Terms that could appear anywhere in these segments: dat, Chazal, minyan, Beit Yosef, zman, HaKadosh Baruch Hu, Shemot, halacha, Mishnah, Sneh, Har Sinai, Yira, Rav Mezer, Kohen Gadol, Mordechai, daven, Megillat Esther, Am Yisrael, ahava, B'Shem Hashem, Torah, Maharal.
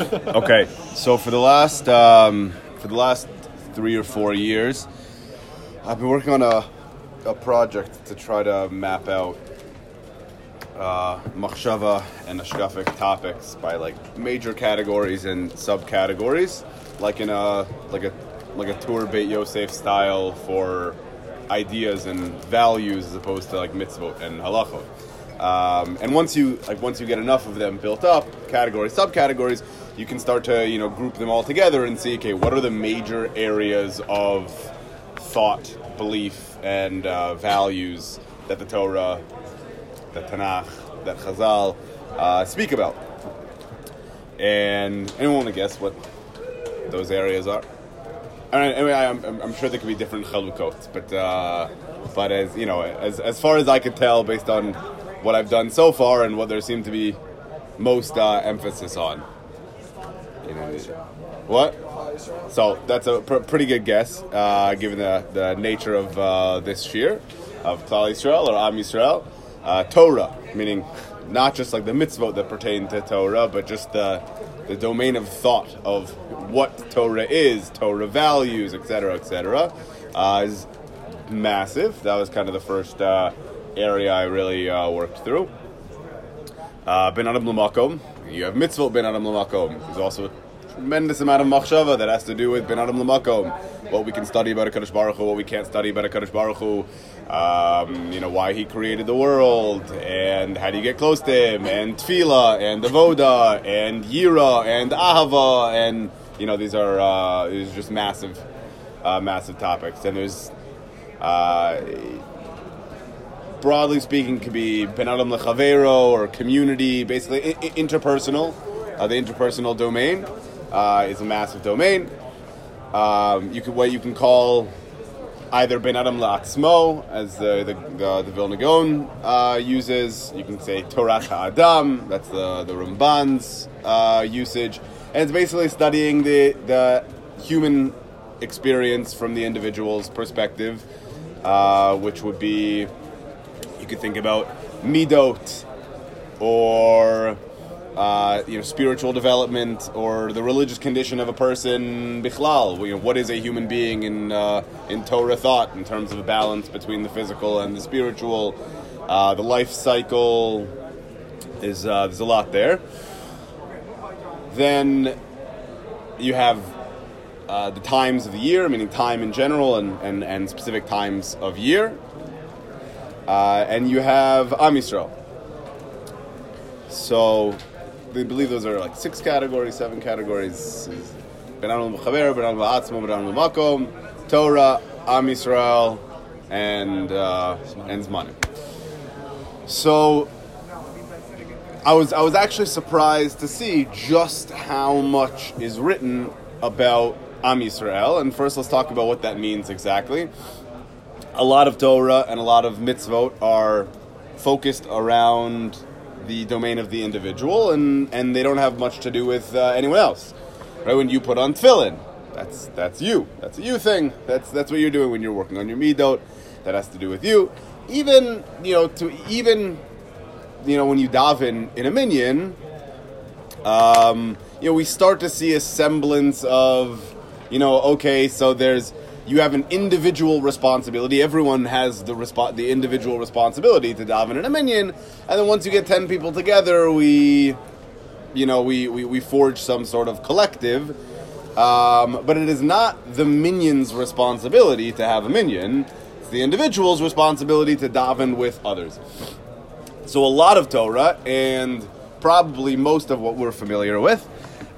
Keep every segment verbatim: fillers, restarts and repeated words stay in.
Okay, so for the last um, for the last three or four years, I've been working on a a project to try to map out uh, machshava and hashkafah topics by like major categories and subcategories, like in a like a like a tour Beit Yosef style for ideas and values as opposed to like mitzvot and halacha. Um, and once you like, once you get enough of them built up, categories, subcategories, you can start to, you know, group them all together and see, okay, what are the major areas of thought, belief, and uh, values that the Torah, the Tanakh, that Chazal uh, speak about? And anyone want to guess what those areas are? I mean, anyway, I'm, I'm sure there could be different chalukot, but uh, but as you know, as as far as I could tell, based on what I've done so far and what there seemed to be most uh, emphasis on. You know, what? So that's a pr- pretty good guess, uh, given the, the nature of uh, this shir, of Klal Yisrael or Am Yisrael. Uh, Torah, meaning not just like the mitzvot that pertain to Torah, but just the, the domain of thought of what Torah is, Torah values, et cetera, et cetera, uh, is massive. That was kind of the first Uh, area I really uh, worked through. Uh, Bein Adam LeMakom. You have mitzvot Bein Adam LeMakom. There's also a tremendous amount of machshava that has to do with Bein Adam LeMakom. What we can study about HaKadosh Baruch Hu, what we can't study about HaKadosh Baruch Hu. Um, you know, why he created the world, and how do you get close to him, and tefillah, and avodah, and yira, and ahava, and you know, these are uh, these are just massive, uh, massive topics. And there's Uh, broadly speaking, could be Bein Adam LeChavero or community, basically I- I- interpersonal. Uh, the interpersonal domain uh, is a massive domain. Um, you could what you can call either Bein Adam LeAtzmo, as the the, the, the Vilna Gaon uh, uses. You can say Torah HaAdam. That's the the Ramban's uh, usage, and it's basically studying the the human experience from the individual's perspective, uh, which would be. You could think about midot, or uh, you know, spiritual development, or the religious condition of a person. Bichlal, you know, what is a human being in uh, in Torah thought in terms of a balance between the physical and the spiritual? Uh, the life cycle is uh, there's a lot there. Then you have uh, the times of the year, meaning time in general, and and, and specific times of year. Uh, and you have Am Yisrael. So, I believe those are like six categories, seven categories. Bein Adam LeChavero, Bein Adam LeAtzmo, Bein Adam LeMakom, Torah, Am Yisrael, and uh, and Zmanim. So, I was I was actually surprised to see just how much is written about Am Yisrael. And first, let's talk about what that means exactly. A lot of Torah and a lot of mitzvot are focused around the domain of the individual, and, and they don't have much to do with uh, anyone else. Right? When you put on tefillin, that's that's you. That's a you thing. That's that's what you're doing when you're working on your midot. That has to do with you. Even you know to even you know when you daven in a minyan, um, you know we start to see a semblance of you know okay, so there's. You have an individual responsibility. Everyone has the resp- the individual responsibility to daven in a minyan. And then once you get ten people together, we, you know, we, we, we forge some sort of collective. Um, but it is not the minyan's responsibility to have a minyan. It's the individual's responsibility to daven with others. So a lot of Torah, and probably most of what we're familiar with,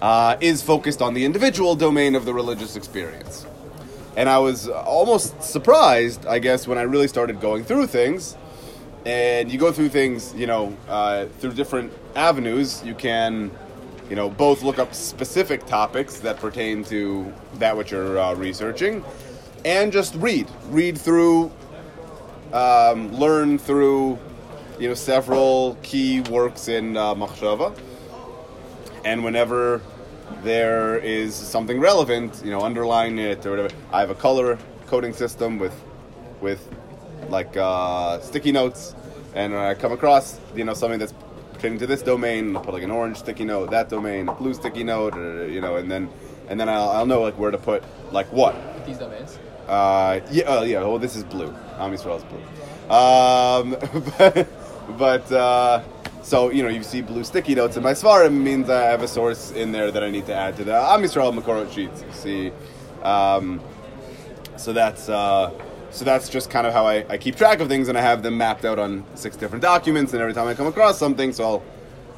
uh, is focused on the individual domain of the religious experience. And I was almost surprised, I guess, when I really started going through things. And you go through things, you know, uh, through different avenues. You can, you know, both look up specific topics that pertain to that which you're uh, researching, and just read, read through, um, learn through, you know, several key works in uh, Machshava. And whenever there is something relevant, you know, underline it or whatever. I have a color coding system with, with, like, uh, sticky notes, and when I come across, you know, something that's fit into this domain. I'll put like an orange sticky note, that domain, a blue sticky note, you know, and then and then I'll, I'll know like where to put like what. These domains. Uh, yeah, oh, yeah. Well, this is blue. Am Yisrael is blue. Um, but but uh, so you know, you see blue sticky notes in my svarim means I have a source in there that I need to add to the Am Yisrael Makorot sheets. You see, um, so that's. Uh, So that's just kind of how I, I keep track of things, and I have them mapped out on six different documents, and every time I come across something, so I'll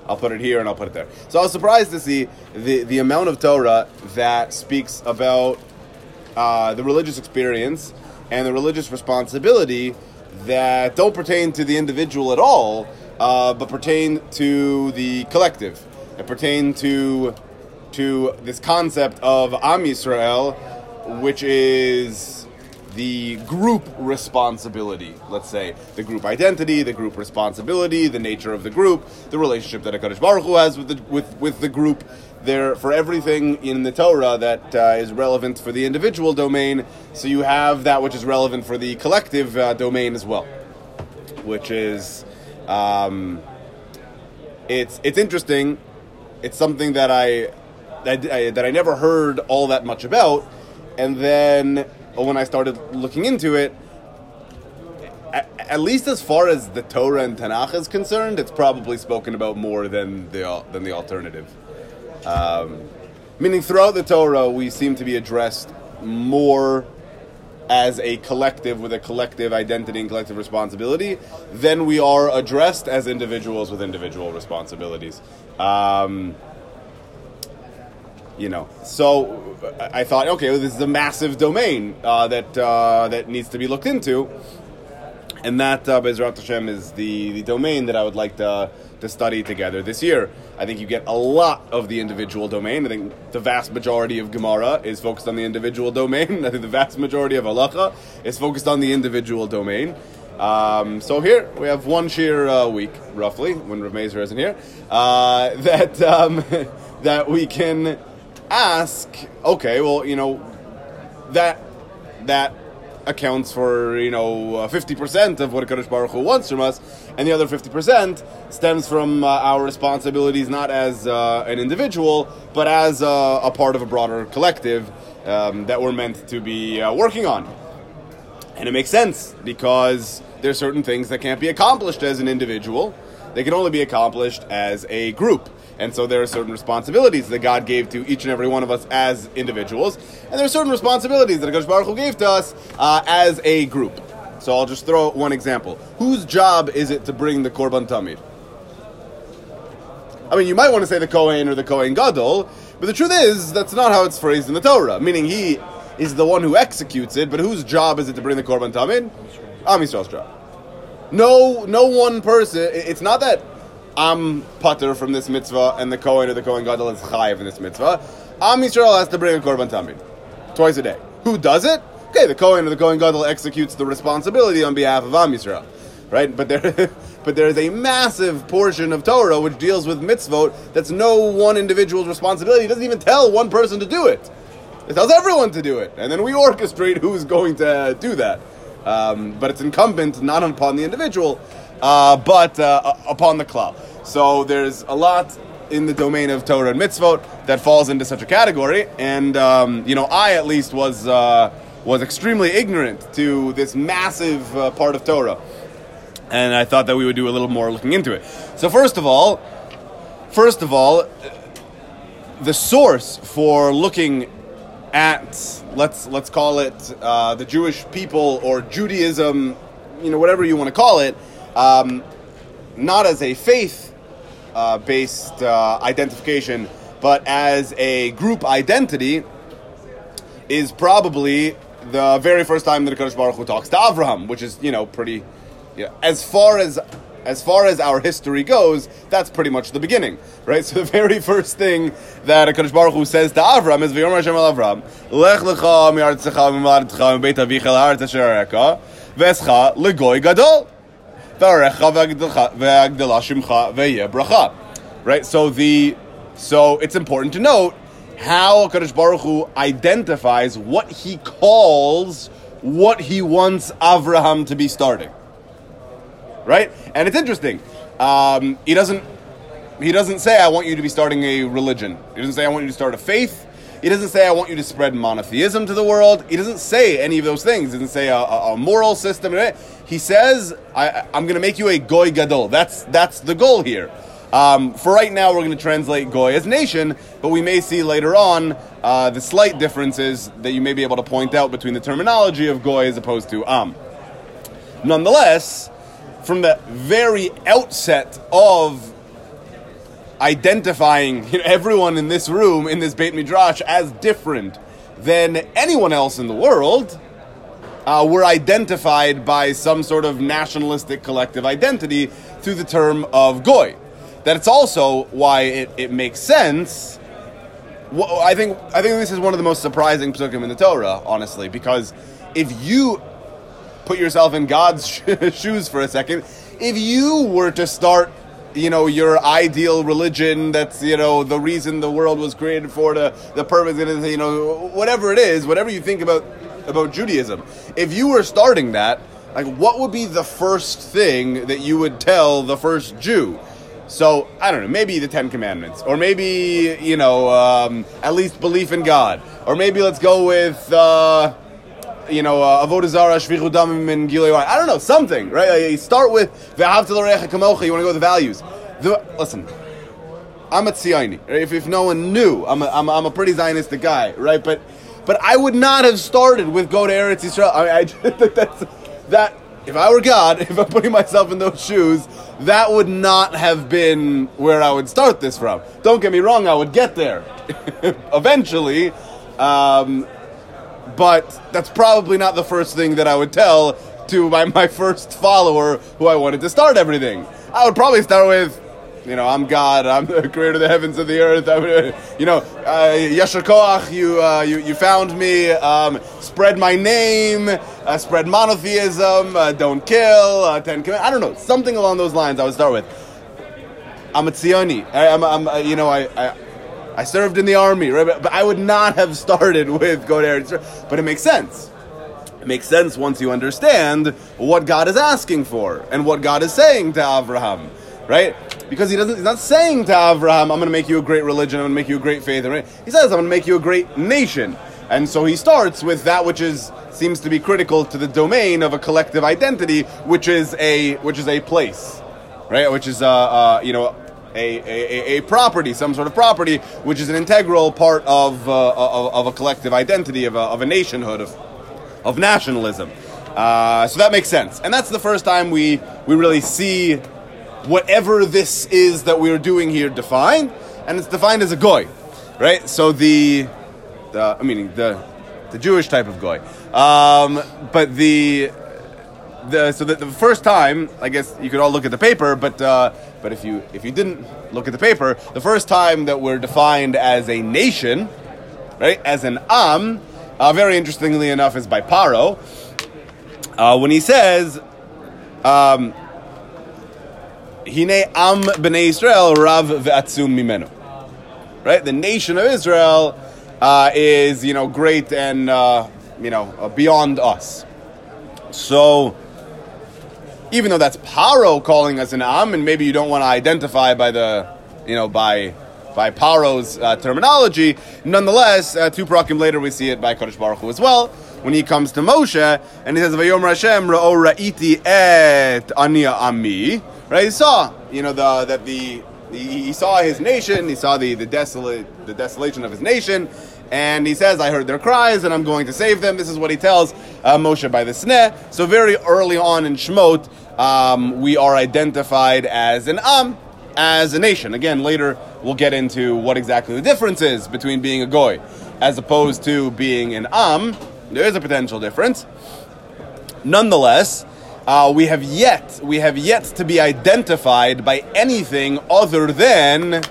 I'll put it here and I'll put it there. So I was surprised to see the, the amount of Torah that speaks about uh, the religious experience and the religious responsibility that don't pertain to the individual at all, uh, but pertain to the collective. It pertain to, to this concept of Am Yisrael, which is the group responsibility, let's say, the group identity, the group responsibility, the nature of the group, the relationship that HaKadosh Baruch Hu has with the, with, with the group. There for everything in the Torah that uh, is relevant for the individual domain, so you have that which is relevant for the collective uh, domain as well, which is, um, it's it's interesting. It's something that I, that I that I never heard all that much about, and then. When I started looking into it, at, at least as far as the Torah and Tanakh is concerned, it's probably spoken about more than the than the alternative. Um, meaning, throughout the Torah, we seem to be addressed more as a collective with a collective identity and collective responsibility than we are addressed as individuals with individual responsibilities. Um, You know, so I thought, okay, well, this is a massive domain uh, that uh, that needs to be looked into, and that uh, Bezrat Hashem is the, the domain that I would like to to study together this year. I think you get a lot of the individual domain. I think the vast majority of Gemara is focused on the individual domain. I think the vast majority of halacha is focused on the individual domain. Um, so here we have one sheer uh, week, roughly, when Rav Mezer isn't here, uh, that um, that we can. Ask, okay, well, you know, that that accounts for, you know, fifty percent of what HaKadosh Baruch Hu wants from us, and the other fifty percent stems from uh, our responsibilities not as uh, an individual, but as uh, a part of a broader collective um, that we're meant to be uh, working on. And it makes sense, because there's certain things that can't be accomplished as an individual. They can only be accomplished as a group. And so there are certain responsibilities that God gave to each and every one of us as individuals. And there are certain responsibilities that HaKadosh Baruch Hu gave to us uh, as a group. So I'll just throw one example. Whose job is it to bring the Korban Tamid? I mean, you might want to say the Kohen or the Kohen Gadol, but the truth is, that's not how it's phrased in the Torah. Meaning he is the one who executes it, but whose job is it to bring the Korban Tamid? Am Yisrael's job. No, no one person. It's not that I'm Pater from this mitzvah, and the Kohen or the Kohen Gadol is Chayev in this mitzvah. Am Yisrael has to bring a Korban Tamid twice a day. Who does it? Okay, the Kohen or the Kohen Gadol executes the responsibility on behalf of Am Yisrael, right? But there, but there is a massive portion of Torah which deals with mitzvot that's no one individual's responsibility. It doesn't even tell one person to do it. It tells everyone to do it, and then we orchestrate who's going to do that. Um, but it's incumbent not upon the individual, uh, but uh, upon the klal. So there's a lot in the domain of Torah and mitzvot that falls into such a category. And, um, you know, I at least was uh, was extremely ignorant to this massive uh, part of Torah. And I thought that we would do a little more looking into it. So first of all, first of all, the source for looking at, let's let's call it uh, the Jewish people or Judaism, you know, whatever you want to call it, um, not as a faith-based uh, uh, identification, but as a group identity, is probably the very first time that HaKadosh Baruch Hu talks to Avraham, which is, you know, pretty, you know, as far as as far as our history goes, that's pretty much the beginning, right? So the very first thing that HaKadosh Baruch Hu says to Avram is, V'yomer Hashem al Avram, Lech lecha mi'artzecha v'ma'aretzecha v'beit avicha l'haaretz asher arecha v'escha legoy gadol v'arecha v'agdala shimcha v'yeh bracha. Right? So the so it's important to note how HaKadosh Baruch Hu identifies what he calls, what he wants Avraham to be starting. Right? And it's interesting. Um, he doesn't He doesn't say, I want you to be starting a religion. He doesn't say, I want you to start a faith. He doesn't say, I want you to spread monotheism to the world. He doesn't say any of those things. He doesn't say a, a, a moral system. He says, I, I'm going to make you a Goy Gadol. That's that's the goal here. Um, for right now, we're going to translate Goy as nation, but we may see later on uh, the slight differences that you may be able to point out between the terminology of Goy as opposed to Am. Nonetheless, from the very outset of identifying you know, everyone in this room, in this Beit Midrash, as different than anyone else in the world, uh, were identified by some sort of nationalistic collective identity through the term of Goy. That's also why it, it makes sense. Well, I think I think this is one of the most surprising psukim in the Torah, honestly, because if you put yourself in God's shoes for a second, if you were to start you know, your ideal religion that's, you know, the reason the world was created for, the, the purpose, you know, whatever it is, whatever you think about about Judaism. If you were starting that, like, what would be the first thing that you would tell the first Jew? So, I don't know, maybe the Ten Commandments, or maybe, you know, um, at least belief in God, or maybe let's go with, uh, you know, uh, Avodah Zarah, Shvichut Damim, and Gilui Yadayim. I don't know, something, right? Like, you start with V'ahavta l'orecha kamocha, you want to go with the values. The, listen, I'm a Tzioni. Right? If, if no one knew, I'm a, I'm, a, I'm a pretty Zionistic guy, right? But but I would not have started with go to Eretz Yisrael. I mean, I just, that's, that, if I were God, if I'm putting myself in those shoes, that would not have been where I would start this from. Don't get me wrong, I would get there eventually. Um... But that's probably not the first thing that I would tell to my, my first follower who I wanted to start everything. I would probably start with, you know, I'm God, I'm the creator of the heavens and the earth. I'm, you know, uh, Yashar Koach, you, uh, you, you found me, um, spread my name, uh, spread monotheism, uh, don't kill, uh, ten commandments. I don't know, something along those lines I would start with. I'm a Tzioni. I, I'm, I'm, uh, you know, I... I I served in the army, right? But I would not have started with go to Eretz Yisrael. But it makes sense. It makes sense once you understand what God is asking for and what God is saying to Avraham, right? Because he doesn't, he's not saying to Avraham, I'm going to make you a great religion, I'm going to make you a great faith. Right? He says, I'm going to make you a great nation. And so he starts with that which is seems to be critical to the domain of a collective identity, which is a which is a place, right? Which is, uh, uh, you know, A, a, a property, some sort of property, which is an integral part of uh, of, of a collective identity, of a, of a nationhood, of of nationalism. Uh, so that makes sense. And that's the first time we, we really see whatever this is that we're doing here defined, and it's defined as a goy, right? So the, the I mean, the the Jewish type of goy. Um, but the... The, so the, the first time, I guess you could all look at the paper, but uh, but if you if you didn't look at the paper, the first time that we're defined as a nation, right, as an Am, uh, very interestingly enough, is by Paro, uh, when he says, um, Hine Am B'nei Yisrael Rav Ve'atzum Mimenu, right, the nation of Israel uh, is you know great and uh, you know uh, beyond us, so. Even though that's Paro calling us an Am, and maybe you don't want to identify by the, you know, by by Paro's uh, terminology, nonetheless, uh, two parakim later we see it by HaKadosh Baruch Hu as well, when he comes to Moshe, and he says, Vayom Rashem ra'o ra'iti et ani ami, right, he saw, you know, the that the, the he saw his nation, he saw the, the, desolate, the desolation of his nation, and he says, I heard their cries, and I'm going to save them. This is what he tells uh, Moshe by the Sneh. So very early on in Shemot, um, we are identified as an Am, as a nation. Again, later we'll get into what exactly the difference is between being a Goy as opposed to being an Am. There is a potential difference. Nonetheless, uh, we have yet, we have yet to be identified by anything other than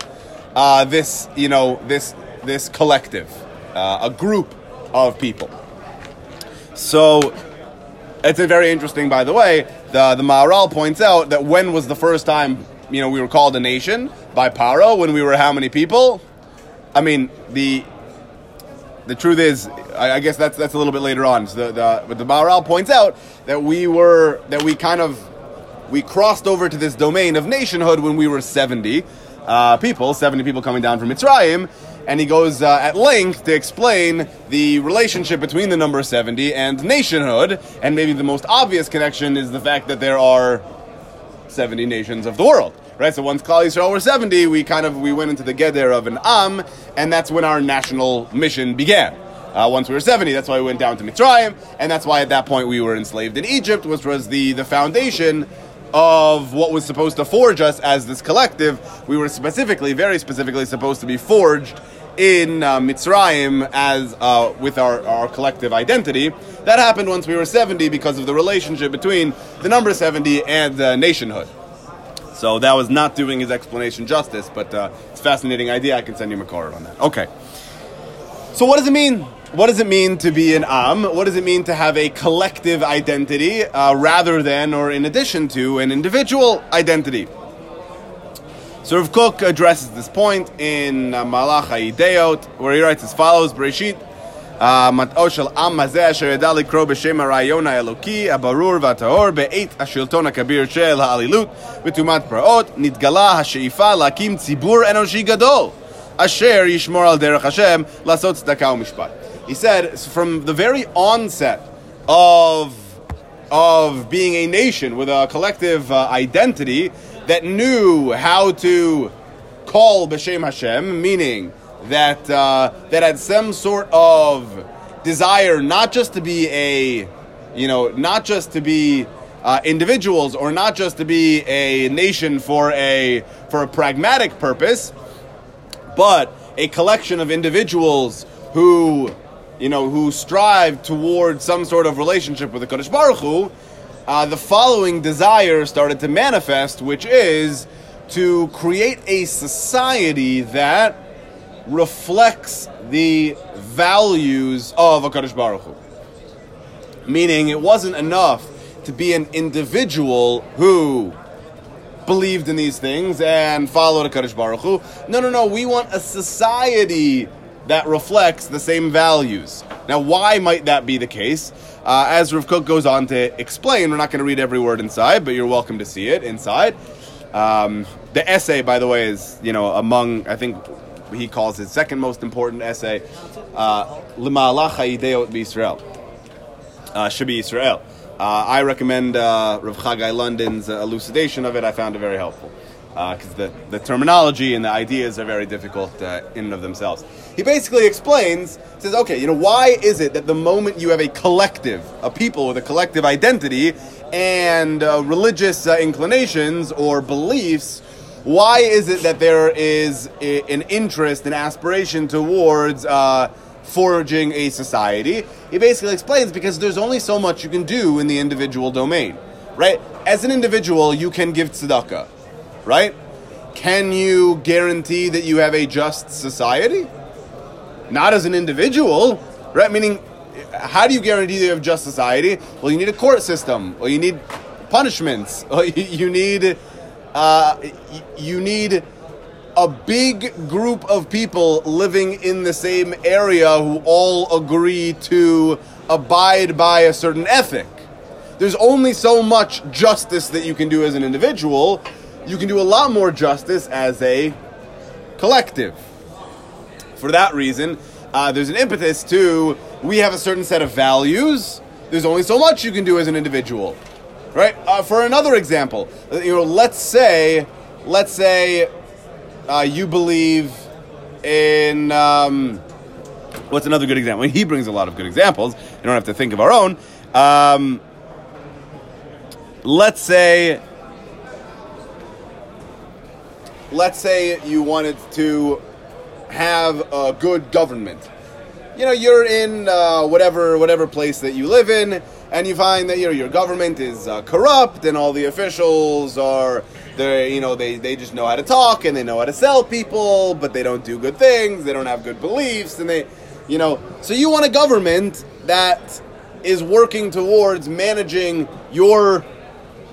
uh, this, you know, this this collective, uh, a group of people. So it's a very interesting, by the way, the, the Maharal points out that when was the first time, you know, we were called a nation by Paro, when we were how many people? I mean, the the truth is, I, I guess that's that's a little bit later on. So the, the, but the Maharal points out that we were, that we kind of, we crossed over to this domain of nationhood when we were seventy. uh, people, seventy people coming down from Mitzrayim, and he goes uh, at length to explain the relationship between the number seventy and nationhood, and maybe the most obvious connection is the fact that there are seventy nations of the world, right? So once Klal Yisrael were seventy, we kind of, we went into the Geder of an Am, and that's when our national mission began. Uh, once we were seventy, that's why we went down to Mitzrayim, and that's why at that point we were enslaved in Egypt, which was the, the foundation of what was supposed to forge us as this collective. We were specifically, very specifically, supposed to be forged in uh, Mitzrayim as uh, with our, our collective identity. That happened once we were seventy because of the relationship between the number seventy and uh, nationhood. So that was not doing his explanation justice, but uh, it's a fascinating idea. I can send you Makar on that. Okay. So what does it mean? What does it mean to be an Am? What does it mean to have a collective identity uh, rather than or in addition to an individual identity? So Rav Kook addresses this point in uh, Malach HaIdeot, where he writes as follows: Bereshit, mat'o shel Am hazeh asher yada likro b'shem ha'rayon ha'eloki ha'barur v'atahor be'et hashilton ha'kabir shel ha'alilut v'tumat pra'ot nitgala ha'sheifa lakim tzibur enoshi gadol asher yishmor al derech Hashem lasot tzedakah u'mishpat. He said, from the very onset of of being a nation with a collective uh, identity that knew how to call b'shem Hashem, meaning that uh, that had some sort of desire not just to be a, you know, not just to be uh, individuals or not just to be a nation for a for a pragmatic purpose, but a collection of individuals who, you know, who strive toward some sort of relationship with the HaKadosh Baruch Hu, uh, the following desire started to manifest, which is to create a society that reflects the values of HaKadosh Baruch Hu. Meaning, it wasn't enough to be an individual who believed in these things and followed HaKadosh Baruch Hu. No, no, no, we want a society that reflects the same values. Now, why might that be the case? Uh, as Rav Kook goes on to explain, we're not going to read every word inside, but you're welcome to see it inside. Um, the essay, by the way, is, you know, among, I think he calls his second most important essay, L'ma'alach ha'ideot b'Yisrael, Shebi Yisrael. I recommend uh, Rav Chagai London's uh, elucidation of it. I found it very helpful, because uh, the, the terminology and the ideas are very difficult uh, in and of themselves. He basically explains, says, okay, you know, why is it that the moment you have a collective, a people with a collective identity and uh, religious uh, inclinations or beliefs, why is it that there is a, an interest and aspiration towards uh, forging a society? He basically explains because there's only so much you can do in the individual domain, right? As an individual, you can give tzedakah, right? Can you guarantee that you have a just society? Not as an individual, right? Meaning, how do you guarantee that you have just society? Well, you need a court system, or you need punishments, or you need uh, you need a big group of people living in the same area who all agree to abide by a certain ethic. There's only so much justice that you can do as an individual. You can do a lot more justice as a collective. For that reason, uh, there's an impetus to, we have a certain set of values. There's only so much you can do as an individual, right? Uh, for another example, you know, let's say, let's say uh, you believe in, um, what's another good example? He brings a lot of good examples. You don't have to think of our own. Um, let's say... Let's say you wanted to have a good government. You know, you're in uh, whatever whatever place that you live in, and you find that, you know, your government is uh, corrupt, and all the officials are, they, you know, they, they just know how to talk, and they know how to sell people, but they don't do good things, they don't have good beliefs, and they, you know, so you want a government that is working towards managing your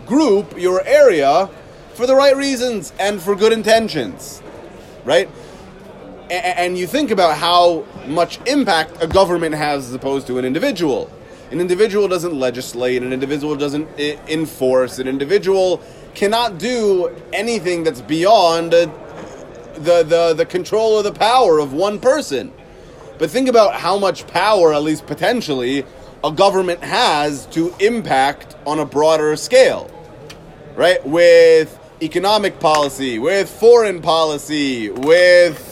group, your area, for the right reasons and for good intentions, right? A- and you think about how much impact a government has as opposed to an individual. An individual doesn't legislate, an individual doesn't I- enforce, an individual cannot do anything that's beyond a, the, the, the control or the power of one person. But think about how much power, at least potentially, a government has to impact on a broader scale, right? With economic policy, with foreign policy, with,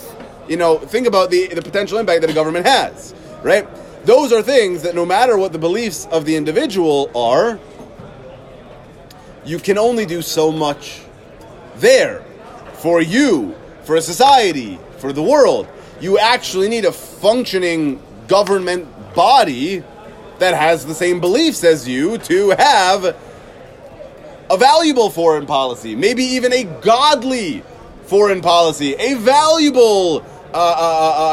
you know, think about the, the potential impact that a government has, right? Those are things that no matter what the beliefs of the individual are, you can only do so much there for you, for a society, for the world. You actually need a functioning government body that has the same beliefs as you to have a valuable foreign policy, maybe even a godly foreign policy, a valuable uh, uh,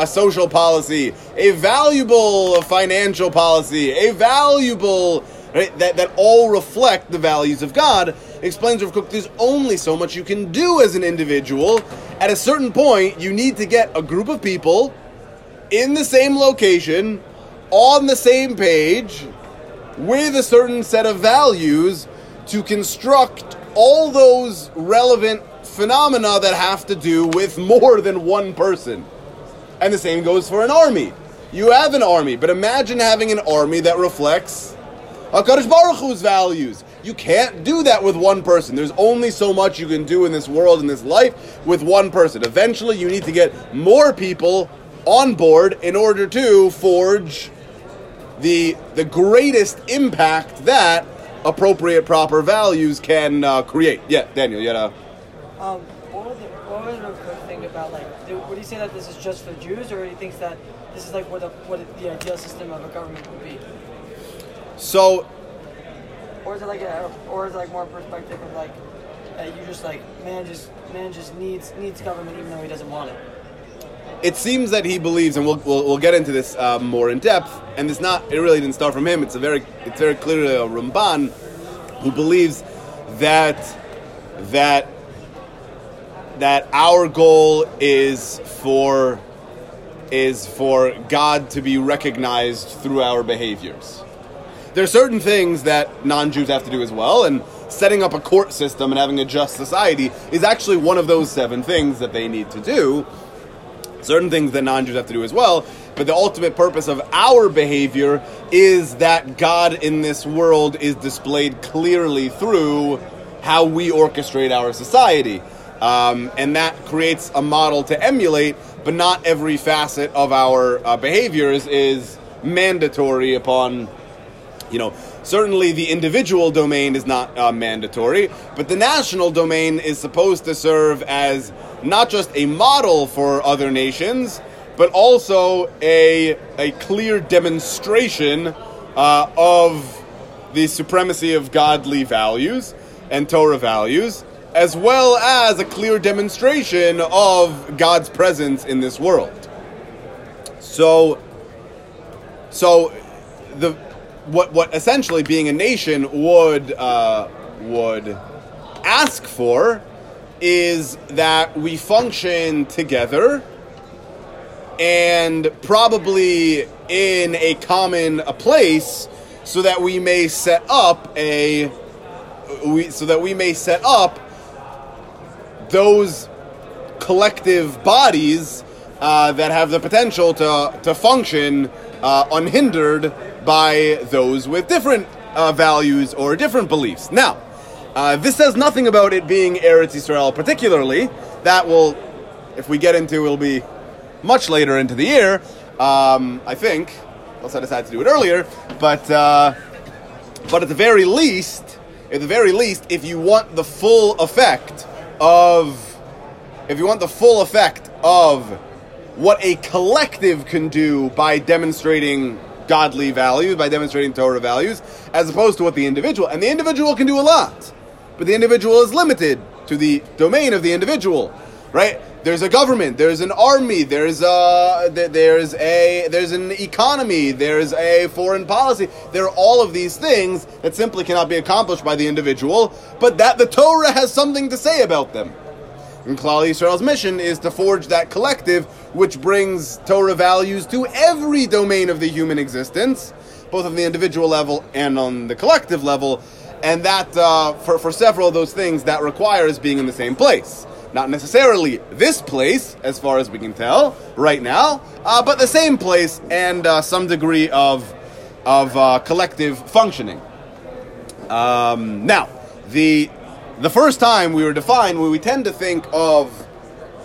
uh, social policy, a valuable financial policy, a valuable, right, that, that all reflect the values of God. Explains Rav Kook, there's only so much you can do as an individual. At a certain point, you need to get a group of people in the same location, on the same page, with a certain set of values to construct all those relevant phenomena that have to do with more than one person. And the same goes for an army. You have an army, but imagine having an army that reflects HaKadosh Baruch Hu's values. You can't do that with one person. There's only so much you can do in this world, in this life, with one person. Eventually, you need to get more people on board in order to forge the the greatest impact that appropriate, proper values can uh, create. Yeah, Daniel, you had a... Um, what was the, what was Rav Kook thinking about, like, do, would he say that this is just for Jews, or he thinks that this is, like, what the, what the ideal system of a government would be? So... Or is it, like, a, or is it, like, more perspective of, like, uh, you just, like, man just, man just needs, needs government even though he doesn't want it? It seems that he believes, and we'll we'll, we'll get into this uh, more in depth. And it's not; it really didn't start from him. It's a very it's very clearly a Ramban who believes that that that our goal is for is for God to be recognized through our behaviors. There are certain things that non-Jews have to do as well, and setting up a court system and having a just society is actually one of those seven things that they need to do. Certain things that non-Jews have to do as well, but the ultimate purpose of our behavior is that God in this world is displayed clearly through how we orchestrate our society. Um, and that creates a model to emulate, but not every facet of our uh, behaviors is mandatory upon, you know, certainly the individual domain is not uh, mandatory, but the national domain is supposed to serve as not just a model for other nations, but also a a clear demonstration uh, of the supremacy of godly values and Torah values, as well as a clear demonstration of God's presence in this world. So, so the what what essentially being a nation would uh, would ask for is that we function together and probably in a common a place so that we may set up a we so that we may set up those collective bodies uh, that have the potential to to function uh, unhindered by those with different uh, values or different beliefs. Now, Uh, this says nothing about it being Eretz Yisrael particularly. That will, if we get into, it'll be much later into the year, um, I think. Unless I decide to do it earlier. But uh, but at the very least, at the very least, if you want the full effect of, if you want the full effect of what a collective can do by demonstrating godly values, by demonstrating Torah values, as opposed to what the individual, and the individual can do a lot. But the individual is limited to the domain of the individual, right? There's a government, there's an army, there's a there's a there's an economy, there's a foreign policy. There are all of these things that simply cannot be accomplished by the individual, but that the Torah has something to say about them. And Klal Yisrael's mission is to forge that collective which brings Torah values to every domain of the human existence, both on the individual level and on the collective level. And that, uh, for, for several of those things, that requires being in the same place. Not necessarily this place, as far as we can tell right now, uh, but the same place and uh, some degree of of uh, collective functioning. Um, now, the the first time we were defined, we tend to think of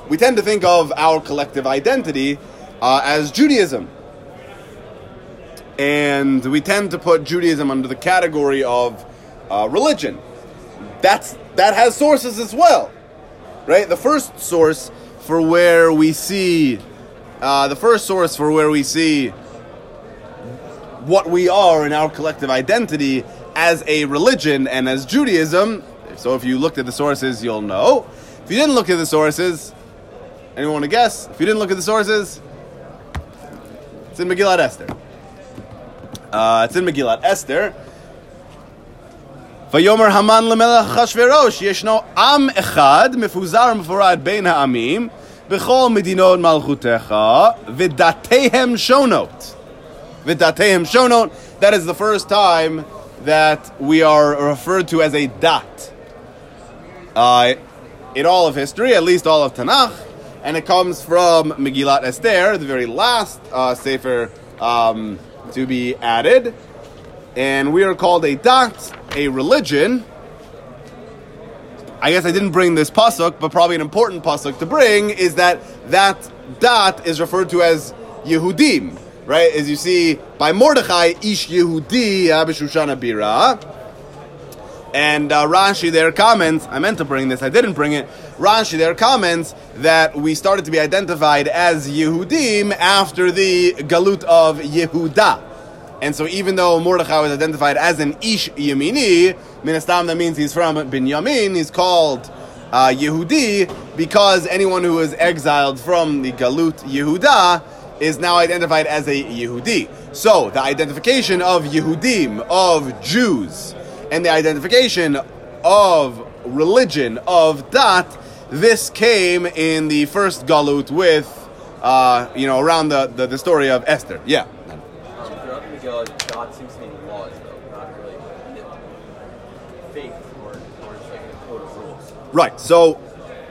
we tend to think of our collective identity uh, as Judaism, and we tend to put Judaism under the category of uh, religion. That's that has sources as well, right? The first source for where we see uh, the first source for where we see what we are in our collective identity as a religion and as Judaism. So if you looked at the sources, you'll know. If you didn't look at the sources, anyone want to guess? If you didn't look at the sources, it's in Megillat Esther. Uh, it's in Megillat Esther. Vayomer Haman lemelech Achashverosh yeshno am echad mefuzar mefurad bein ha'amim bechol medinot malchutecha v'datehem shonot. V'datehem shonot. That is the first time that we are referred to as a dat uh, in all of history, at least all of Tanakh, and it comes from Megillat Esther, the very last uh, sefer um, to be added, and we are called a dat, a religion. I guess I didn't bring this pasuk, but probably an important pasuk to bring is that that dat is referred to as Yehudim. Right, as you see by Mordechai, Ish Yehudi Abishushana Bira. And uh, Rashi there comments, I meant to bring this, I didn't bring it. Rashi there comments that we started to be identified as Yehudim after the Galut of Yehuda. And so even though Mordechai was identified as an Ish Yemini, Minastam, that means he's from Binyamin, he's called uh, Yehudi because anyone who was exiled from the Galut Yehuda is now identified as a Yehudi. So, the identification of Yehudim, of Jews, and the identification of religion, of dat, this came in the first Galut with, uh, you know, around the, the, the story of Esther. Yeah? So throughout the Megillah, dat seems to mean laws, though, not really faith or, or just like a code of rules. Right, so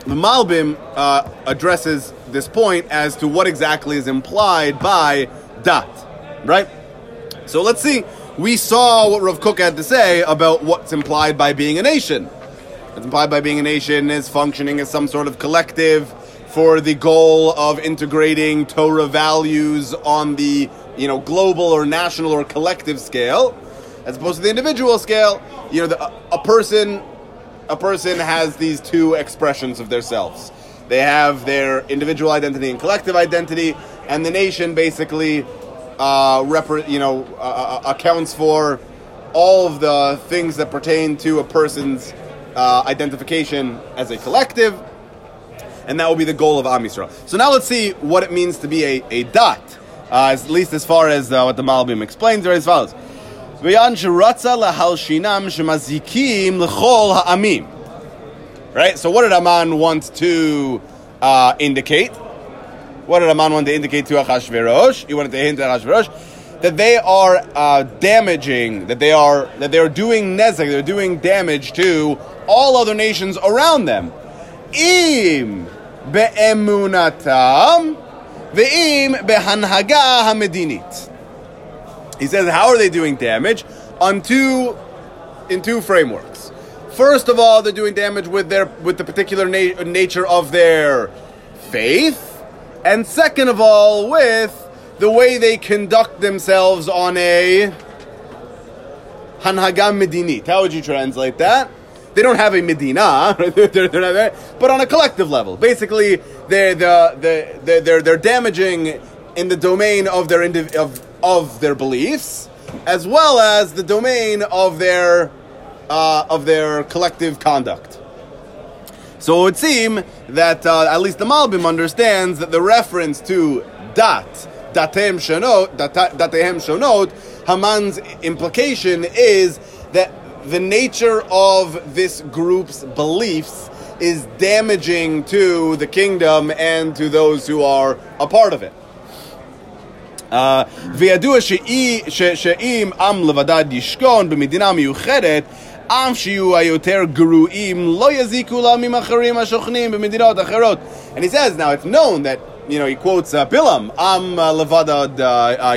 the Malbim uh, addresses this point as to what exactly is implied by dat, right? So let's see. We saw what Rav Kook had to say about what's implied by being a nation. What's implied by being a nation is functioning as some sort of collective for the goal of integrating Torah values on the, you know, global or national or collective scale, as opposed to the individual scale. You know, the, a, a person, a person has these two expressions of themselves. They have their individual identity and collective identity, and the nation basically, uh, repre- you know, uh, accounts for all of the things that pertain to a person's uh, identification as a collective, and that will be the goal of Am Yisrael. So now let's see what it means to be a, a dat, uh, at least as far as uh, what the Malbim explains, or as follows. Right? So what did Haman want to uh, indicate? What did Haman want to indicate to Achashverosh? He wanted to hint at Achashverosh that they are uh, damaging, that they are that they are doing nezek, they're doing damage to all other nations around them. Im be'emunatam ve'im be'hanhaga hamedinit. He says, how are they doing damage? On two, in two frameworks. First of all, they're doing damage with their with the particular na- nature of their faith, and second of all, with the way they conduct themselves on a hanhaga medinit. How would you translate that? They don't have a medina, they're, they're not there, but on a collective level, basically, they're the the they're, they're they're damaging in the domain of their indiv- of of their beliefs, as well as the domain of their. Uh, of their collective conduct. So it would seem that uh, at least the Malbim understands that the reference to dat, datehem shonot, datehem shonot, Haman's implication is that the nature of this group's beliefs is damaging to the kingdom and to those who are a part of it. Uh, v'yadua she'im am levadad yishkon b'medina miyuchedet אף שיהיו היותר גרועים לא יזיקו לעמים אחרים השוכנים במדינות אחרות. And he says, now it's known that, you know, he quotes uh, Bilam, Am Levada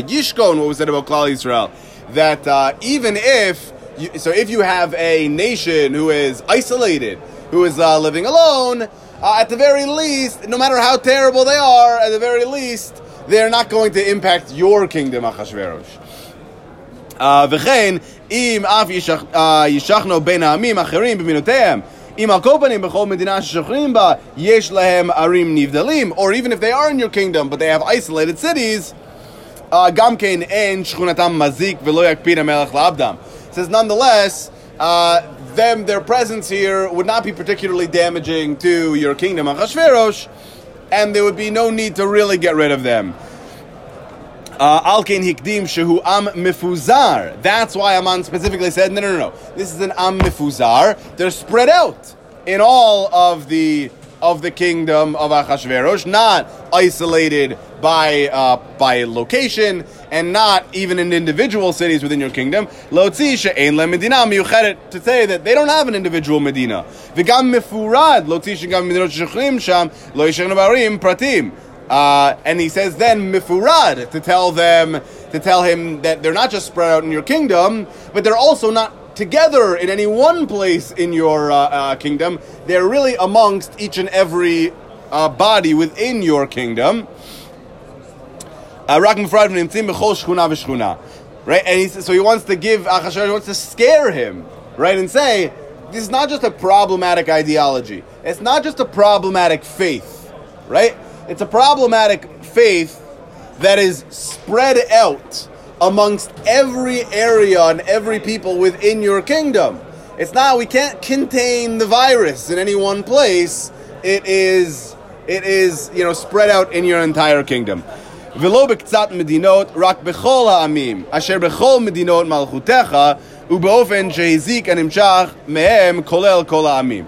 Yishkon, what was said about Klal Yisrael, that uh, even if, you, so if you have a nation who is isolated, who is uh, living alone, uh, at the very least, no matter how terrible they are, at the very least, they're not going to impact your kingdom, Achashverosh. וכן, אם אף ישכנו בין העמים אחרים במינותיהם, אם על כל פנים בכל מדינה ששוכנים בה, יש להם ערים נבדלים, or even if they are in your kingdom, but they have isolated cities, uh, גם כן אין שכונתם מזיק ולא יקפיד המלך לעבדם. It says, nonetheless, uh, them, their presence here would not be particularly damaging to your kingdom, Achashverosh, and there would be no need to really get rid of them. Al kein hikdim shehu am mifuzar. That's why Aman specifically said, no, no, no, no. This is an am mifuzar. They're spread out in all of the of the kingdom of Achashverosh, not isolated by uh, by location, and not even in individual cities within your kingdom. Lotzi she'ein le medina miyuchedet, to say that they don't have an individual medina. V'gam mifurad lotzi she'gam medinot shechrim sham lo yishachnu barim pratim. Uh, and he says then mifurad, to tell them, to tell him that they're not just spread out in your kingdom, but they're also not together in any one place in your uh, uh, kingdom. They're really amongst each and every uh, body within your kingdom. Rak mifurad v'nimtzim b'chol shchuna v'shchuna. Right, and he says, so he wants to give Achashverosh, he wants to scare him, right, and say this is not just a problematic ideology. It's not just a problematic faith, right? It's a problematic faith that is spread out amongst every area and every people within your kingdom. It's not, we can't contain the virus in any one place. It is, it is, you know, spread out in your entire kingdom. V'lo b'ktzat medinot, rak b'chol ha'amim, asher b'chol medinot malchutecha, u'b'ofen shehizik animshach mehem kolel kol ha'amim.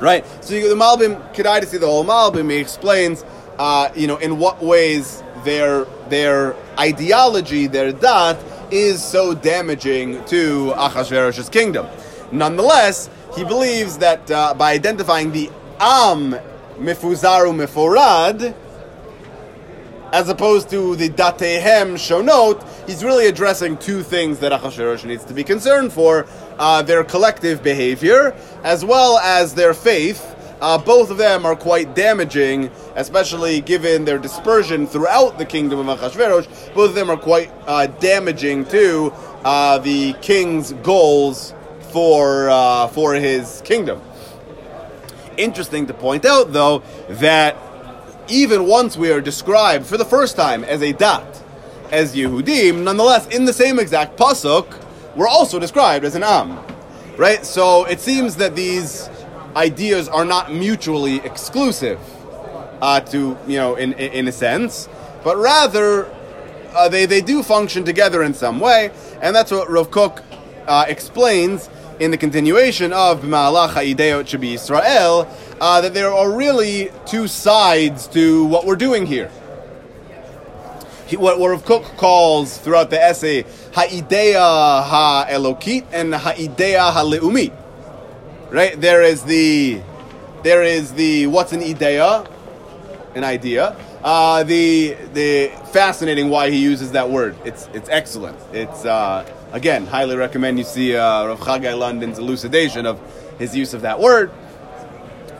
Right, so you, the Malbim, Kedai to see the whole Malbim, he explains, uh, you know, in what ways their their ideology, their dat, is so damaging to Achashverosh's kingdom. Nonetheless, he believes that uh, by identifying the Am Mifuzaru Miforad, as opposed to the Datehem Shonot, he's really addressing two things that Achashverosh needs to be concerned for. Uh, their collective behavior, as well as their faith. Uh, both of them are quite damaging, especially given their dispersion throughout the kingdom of Achashverosh. Both of them are quite uh, damaging to uh, the king's goals for uh, for his kingdom. Interesting to point out, though, that even once we are described for the first time as a dat, as Yehudim, nonetheless, in the same exact pasuk, we're also described as an Am, right? So it seems that these ideas are not mutually exclusive, uh, to, you know, in in a sense, but rather uh, they they do function together in some way, and that's what Rav Kook uh, explains in the continuation of B'malach Ha'ideyot Shebi Yisrael, uh, that there are really two sides to what we're doing here. He, what, what Rav Kook calls throughout the essay Ha'idea ha'elokit and ha'idea ha'leumit. Right? There is the, there is the, what's an idea? An idea. Uh, the, the, fascinating why he uses that word. It's, it's excellent. It's, uh, again, highly recommend you see, uh, Rav Chagai London's elucidation of his use of that word.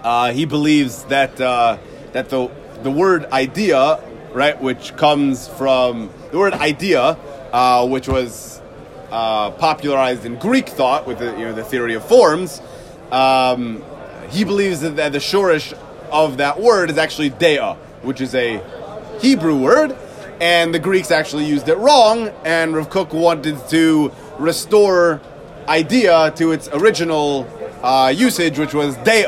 Uh, he believes that, uh, that the, the word idea, right, which comes from the word idea, Uh, which was uh, popularized in Greek thought with the, you know, the theory of forms. Um, he believes that the shorish of that word is actually dea, which is a Hebrew word, and the Greeks actually used it wrong, and Rav Kook wanted to restore idea to its original uh, usage, which was dea.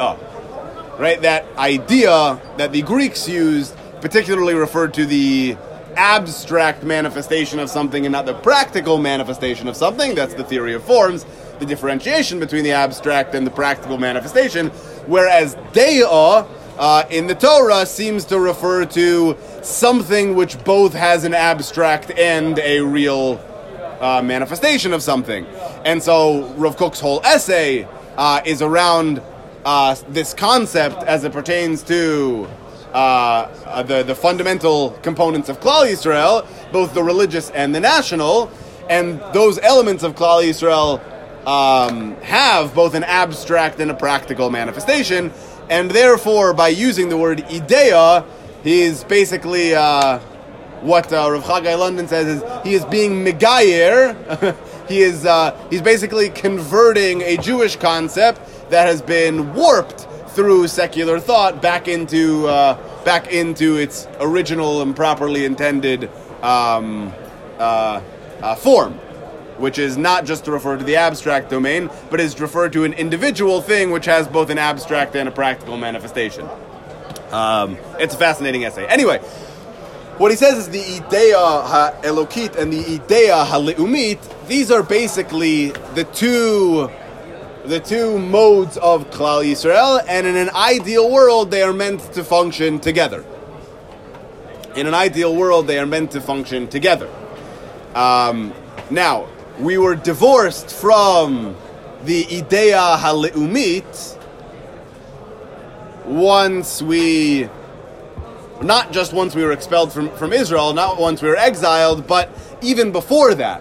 Right? That idea that the Greeks used particularly referred to the abstract manifestation of something and not the practical manifestation of something. That's the theory of forms, the differentiation between the abstract and the practical manifestation, whereas dea uh, in the Torah seems to refer to something which both has an abstract and a real uh, manifestation of something. And so Rav Kook's whole essay uh, is around uh, this concept as it pertains to uh, the, the fundamental components of Klal Yisrael, both the religious and the national, and those elements of Klal Yisrael um, have both an abstract and a practical manifestation, and therefore, by using the word idea, he is basically, uh, what uh, Rav Chagai London says is, he is being megayer, he is uh, he's basically converting a Jewish concept that has been warped through secular thought back into uh, back into its original and properly intended um, uh, uh, form, which is not just to refer to the abstract domain, but is to refer to an individual thing which has both an abstract and a practical manifestation. Um, it's a fascinating essay. Anyway, what he says is the idea ha'elokit and the idea ha'leumit. These are basically the two, the two modes of Klal Yisrael, and in an ideal world, they are meant to function together. In an ideal world, they are meant to function together. Um, now, we were divorced from the idea ha'leumit once we, not just once we were expelled from, from Israel, not once we were exiled, but even before that,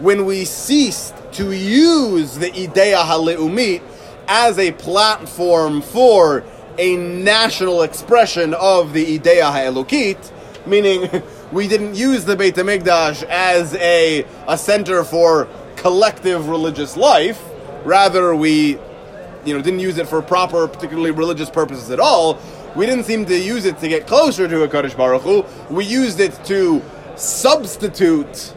when we ceased to use the idea ha'leumit as a platform for a national expression of the idea ha'elokit, meaning we didn't use the Beit HaMikdash as a, a center for collective religious life, rather we you know, didn't use it for proper, particularly religious purposes at all. We didn't seem to use it to get closer to HaKadosh Baruch Hu. We used it to substitute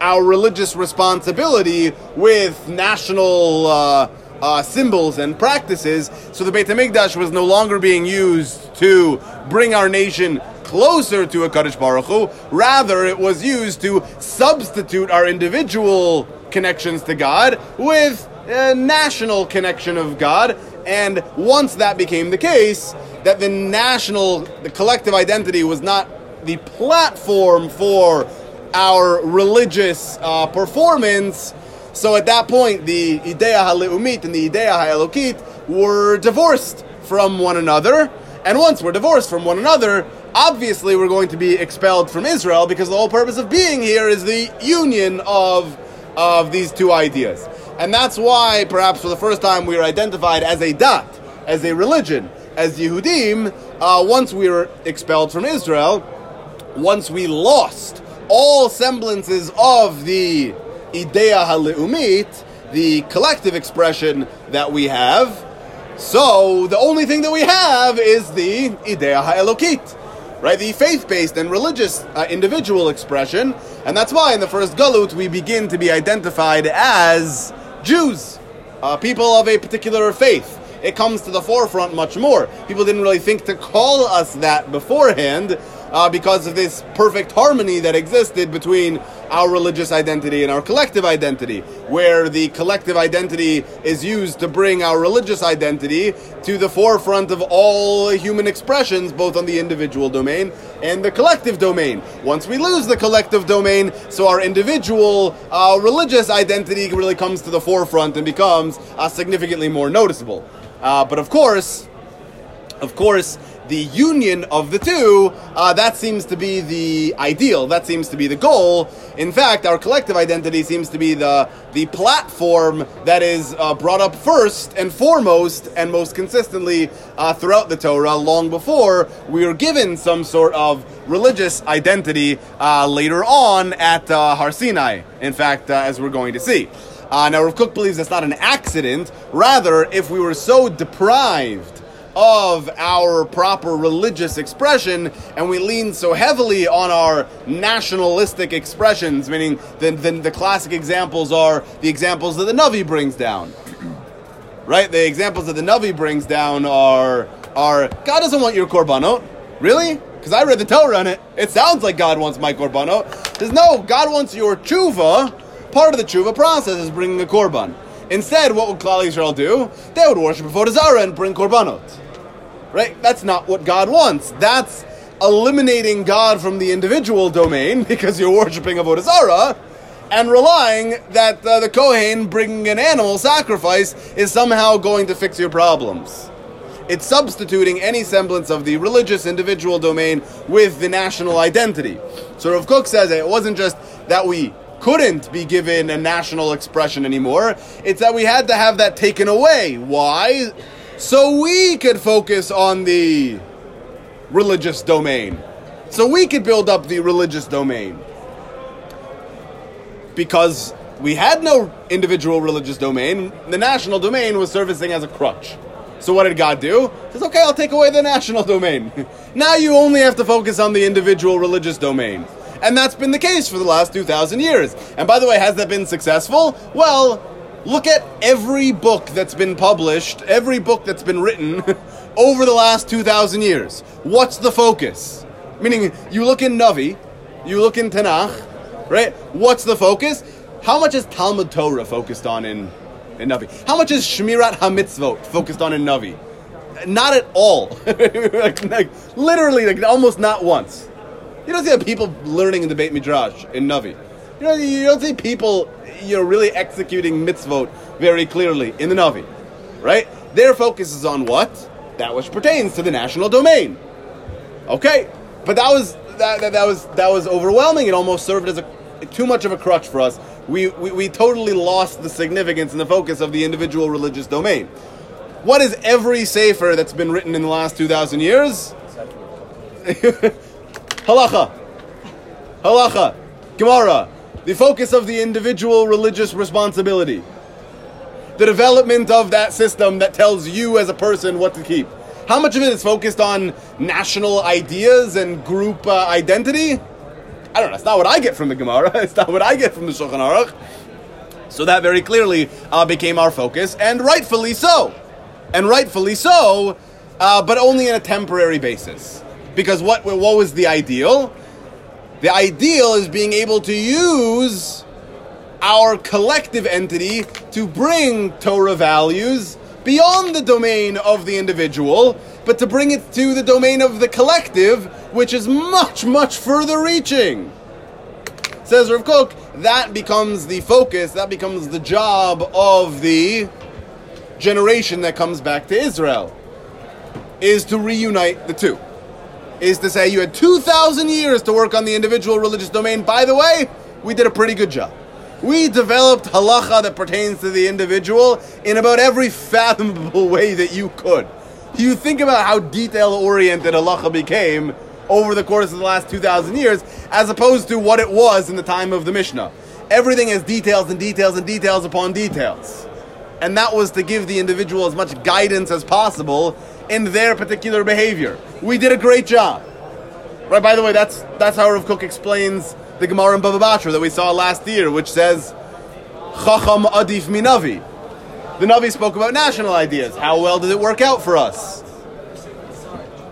our religious responsibility with national uh, uh, symbols and practices. So the Beit HaMikdash was no longer being used to bring our nation closer to HaKadosh Baruch Hu. Rather, it was used to substitute our individual connections to God with a national connection of God, and once that became the case, that the national, the collective identity was not the platform for our religious uh, performance, so at that point the idea ha'leumit and the idea ha'elokit were divorced from one another, and once we're divorced from one another, obviously we're going to be expelled from Israel, because the whole purpose of being here is the union of of these two ideas. And that's why, perhaps for the first time, we are identified as a dat, as a religion, as Yehudim, uh, once we were expelled from Israel, once we lost all semblances of the idea ha'leumit, the collective expression that we have, so the only thing that we have is the idea ha'elokit, right? The faith-based and religious uh, individual expression, and that's why in the first Galut we begin to be identified as Jews, uh, people of a particular faith. It comes to the forefront much more. People didn't really think to call us that beforehand uh, because of this perfect harmony that existed between our religious identity and our collective identity, where the collective identity is used to bring our religious identity to the forefront of all human expressions, both on the individual domain and the collective domain. Once we lose the collective domain, so our individual uh, religious identity really comes to the forefront and becomes uh, significantly more noticeable. Uh, but of course, of course, the union of the two, uh, that seems to be the ideal. That seems to be the goal. In fact, our collective identity seems to be the the platform that is uh, brought up first and foremost and most consistently uh, throughout the Torah, long before we are given some sort of religious identity uh, later on at uh, Har Sinai, in fact, uh, as we're going to see. Uh, now, Rav Kook believes that's not an accident. Rather, if we were so deprived of our proper religious expression and we leaned so heavily on our nationalistic expressions, meaning the, the, the classic examples are the examples that the Navi brings down. Right? The examples that the Navi brings down are, are God doesn't want your korbanot. Really? Because I read the Torah on it. It sounds like God wants my korbanot. There's no, God wants your tshuva. Part of the tshuva process is bringing a korban. Instead, what would Klal Yisrael do? They would worship Avodah Zarah and bring korbanot. Right? That's not what God wants. That's eliminating God from the individual domain because you're worshiping Avodah Zarah and relying that uh, the Kohen bringing an animal sacrifice is somehow going to fix your problems. It's substituting any semblance of the religious individual domain with the national identity. So Rav Kook says it wasn't just that we couldn't be given a national expression anymore, it's that we had to have that taken away. Why? So we could focus on the religious domain. So we could build up the religious domain. Because we had no individual religious domain, the national domain was servicing as a crutch. So what did God do? He says, okay, I'll take away the national domain. Now you only have to focus on the individual religious domain. And that's been the case for the last two thousand years. And by the way, has that been successful? Well, look at every book that's been published, every book that's been written over the last two thousand years. What's the focus? Meaning, you look in Navi, you look in Tanakh, right? What's the focus? How much is Talmud Torah focused on in In Navi? How much is Shmirat HaMitzvot focused on in Navi? Not at all. like, like, literally, like almost not once. You don't see people learning in the Beit Midrash in Navi. You know, you don't see people, you know, really executing mitzvot very clearly in the Navi, right? Their focus is on what? That which pertains to the national domain. Okay, but that was that that, that was that was overwhelming. It almost served as a too much of a crutch for us. We, we we totally lost the significance and the focus of the individual religious domain. What is every sefer that's been written in the last two thousand years? Halacha. Halacha. Gemara. The focus of the individual religious responsibility. The development of that system that tells you as a person what to keep. How much of it is focused on national ideas and group uh, identity? I don't know, it's not what I get from the Gemara, it's not what I get from the Shulchan Aruch. So that very clearly uh, became our focus, and rightfully so. And rightfully so, uh, but only on a temporary basis. Because what what was the ideal? The ideal is being able to use our collective entity to bring Torah values beyond the domain of the individual, but to bring it to the domain of the collective, which is much, much further reaching. Says Rav Kook, that becomes the focus, that becomes the job of the generation that comes back to Israel, is to reunite the two. Is to say, you had two thousand years to work on the individual religious domain. By the way, we did a pretty good job. We developed halacha that pertains to the individual in about every fathomable way that you could. You think about how detail-oriented halacha became over the course of the last two thousand years, as opposed to what it was in the time of the Mishnah. Everything has details and details and details upon details. And that was to give the individual as much guidance as possible in their particular behavior. We did a great job. Right, by the way, that's that's how Rav Kook explains the Gemara in Bava Batra that we saw last year, which says, Chacham Adif Minavi. The Navi spoke about national ideas. How well did it work out for us?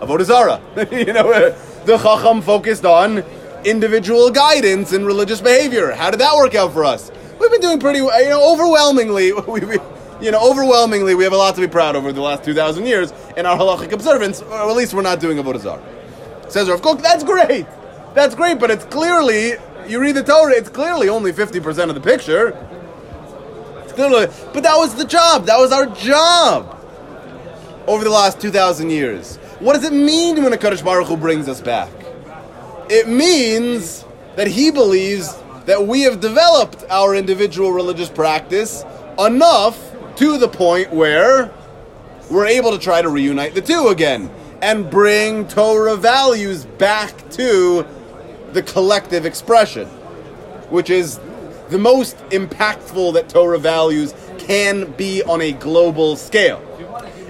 Avodah Zarah. You know, the Chacham focused on individual guidance in religious behavior. How did that work out for us? We've been doing pretty well. You know, overwhelmingly, we, we, you know, overwhelmingly, we have a lot to be proud over the last two thousand years in our halachic observance, or at least we're not doing Avodah Zarah. Says Rav Kook, that's great. That's great, but it's clearly, you read the Torah, it's clearly only fifty percent of the picture. But that was the job. That was our job over the last two thousand years. What does it mean when HaKadosh Baruch Hu brings us back? It means that he believes that we have developed our individual religious practice enough to the point where we're able to try to reunite the two again and bring Torah values back to the collective expression, which is the most impactful that Torah values can be on a global scale.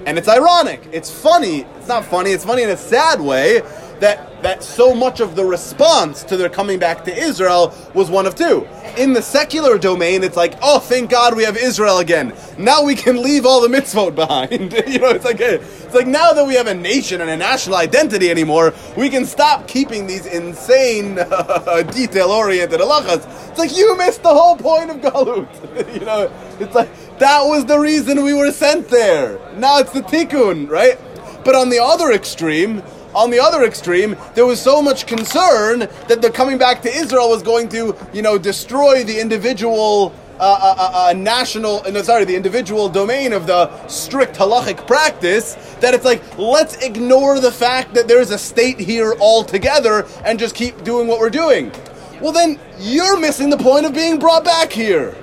And it's ironic, it's funny, it's not funny, it's funny in a sad way, that, that so much of the response to their coming back to Israel was one of two. In the secular domain, it's like, oh, thank God we have Israel again. Now we can leave all the mitzvot behind. You know, it's like, it's like now that we have a nation and a national identity anymore, we can stop keeping these insane, uh, detail-oriented halachas. It's like, you missed the whole point of Galut. You know, it's like, that was the reason we were sent there. Now it's the tikkun, right? But on the other extreme, On the other extreme, there was so much concern that the coming back to Israel was going to, you know, destroy the individual uh, uh, uh, national, no, sorry, the individual domain of the strict halachic practice, that it's like, let's ignore the fact that there's a state here altogether and just keep doing what we're doing. Well, then you're missing the point of being brought back here.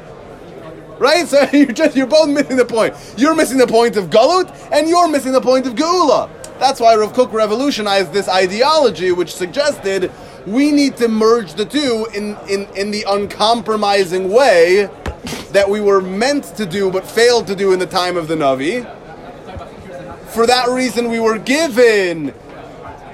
Right? So you're, just, you're both missing the point. You're missing the point of Galut, and you're missing the point of Geula. That's why Rav Kook revolutionized this ideology, which suggested we need to merge the two in, in, in the uncompromising way that we were meant to do but failed to do in the time of the Navi. For that reason, we were given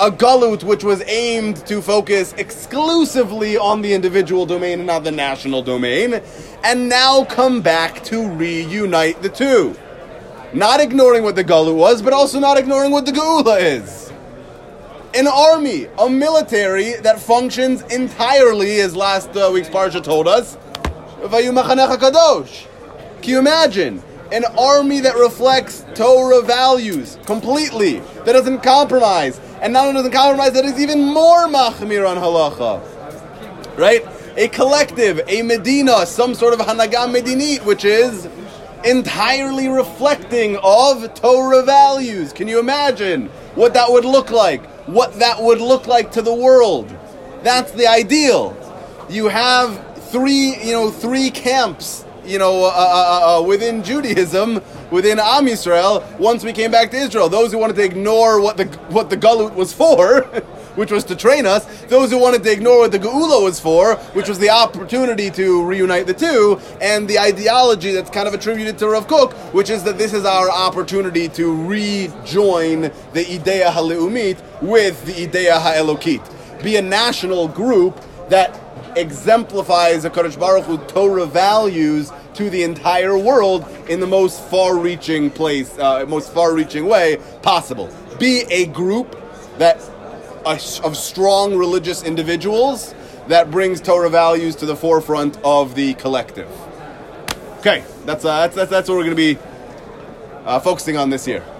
a Galut which was aimed to focus exclusively on the individual domain and not the national domain, and now come back to reunite the two. Not ignoring what the Galut was, but also not ignoring what the Geula is. An army, a military that functions entirely, as last uh, week's Parsha told us, Vayu Machanecha Kadosh. Can you imagine? An army that reflects Torah values completely, that doesn't compromise, and not only doesn't compromise, that is even more machmir on halacha. Right? A collective, a medina, some sort of hanagah medinit, which is entirely reflecting of Torah values. Can you imagine what that would look like? What that would look like to the world? That's the ideal. You have three, you know, three camps, you know, uh, uh, uh, within Judaism, within Am Yisrael. Once we came back to Israel, those who wanted to ignore what the what the Galut was for, which was to train us, those who wanted to ignore what the Geula was for, which was the opportunity to reunite the two, and the ideology that's kind of attributed to Rav Kook, which is that this is our opportunity to rejoin the Idea HaLeumit with the Idea HaElokit. Be a national group that exemplifies HaKadosh Baruch Hu Torah values to the entire world in the most far-reaching place, uh, most far-reaching way possible. Be a group that of strong religious individuals that brings Torah values to the forefront of the collective. Okay, that's uh, that's, that's that's what we're going to be uh, focusing on this year.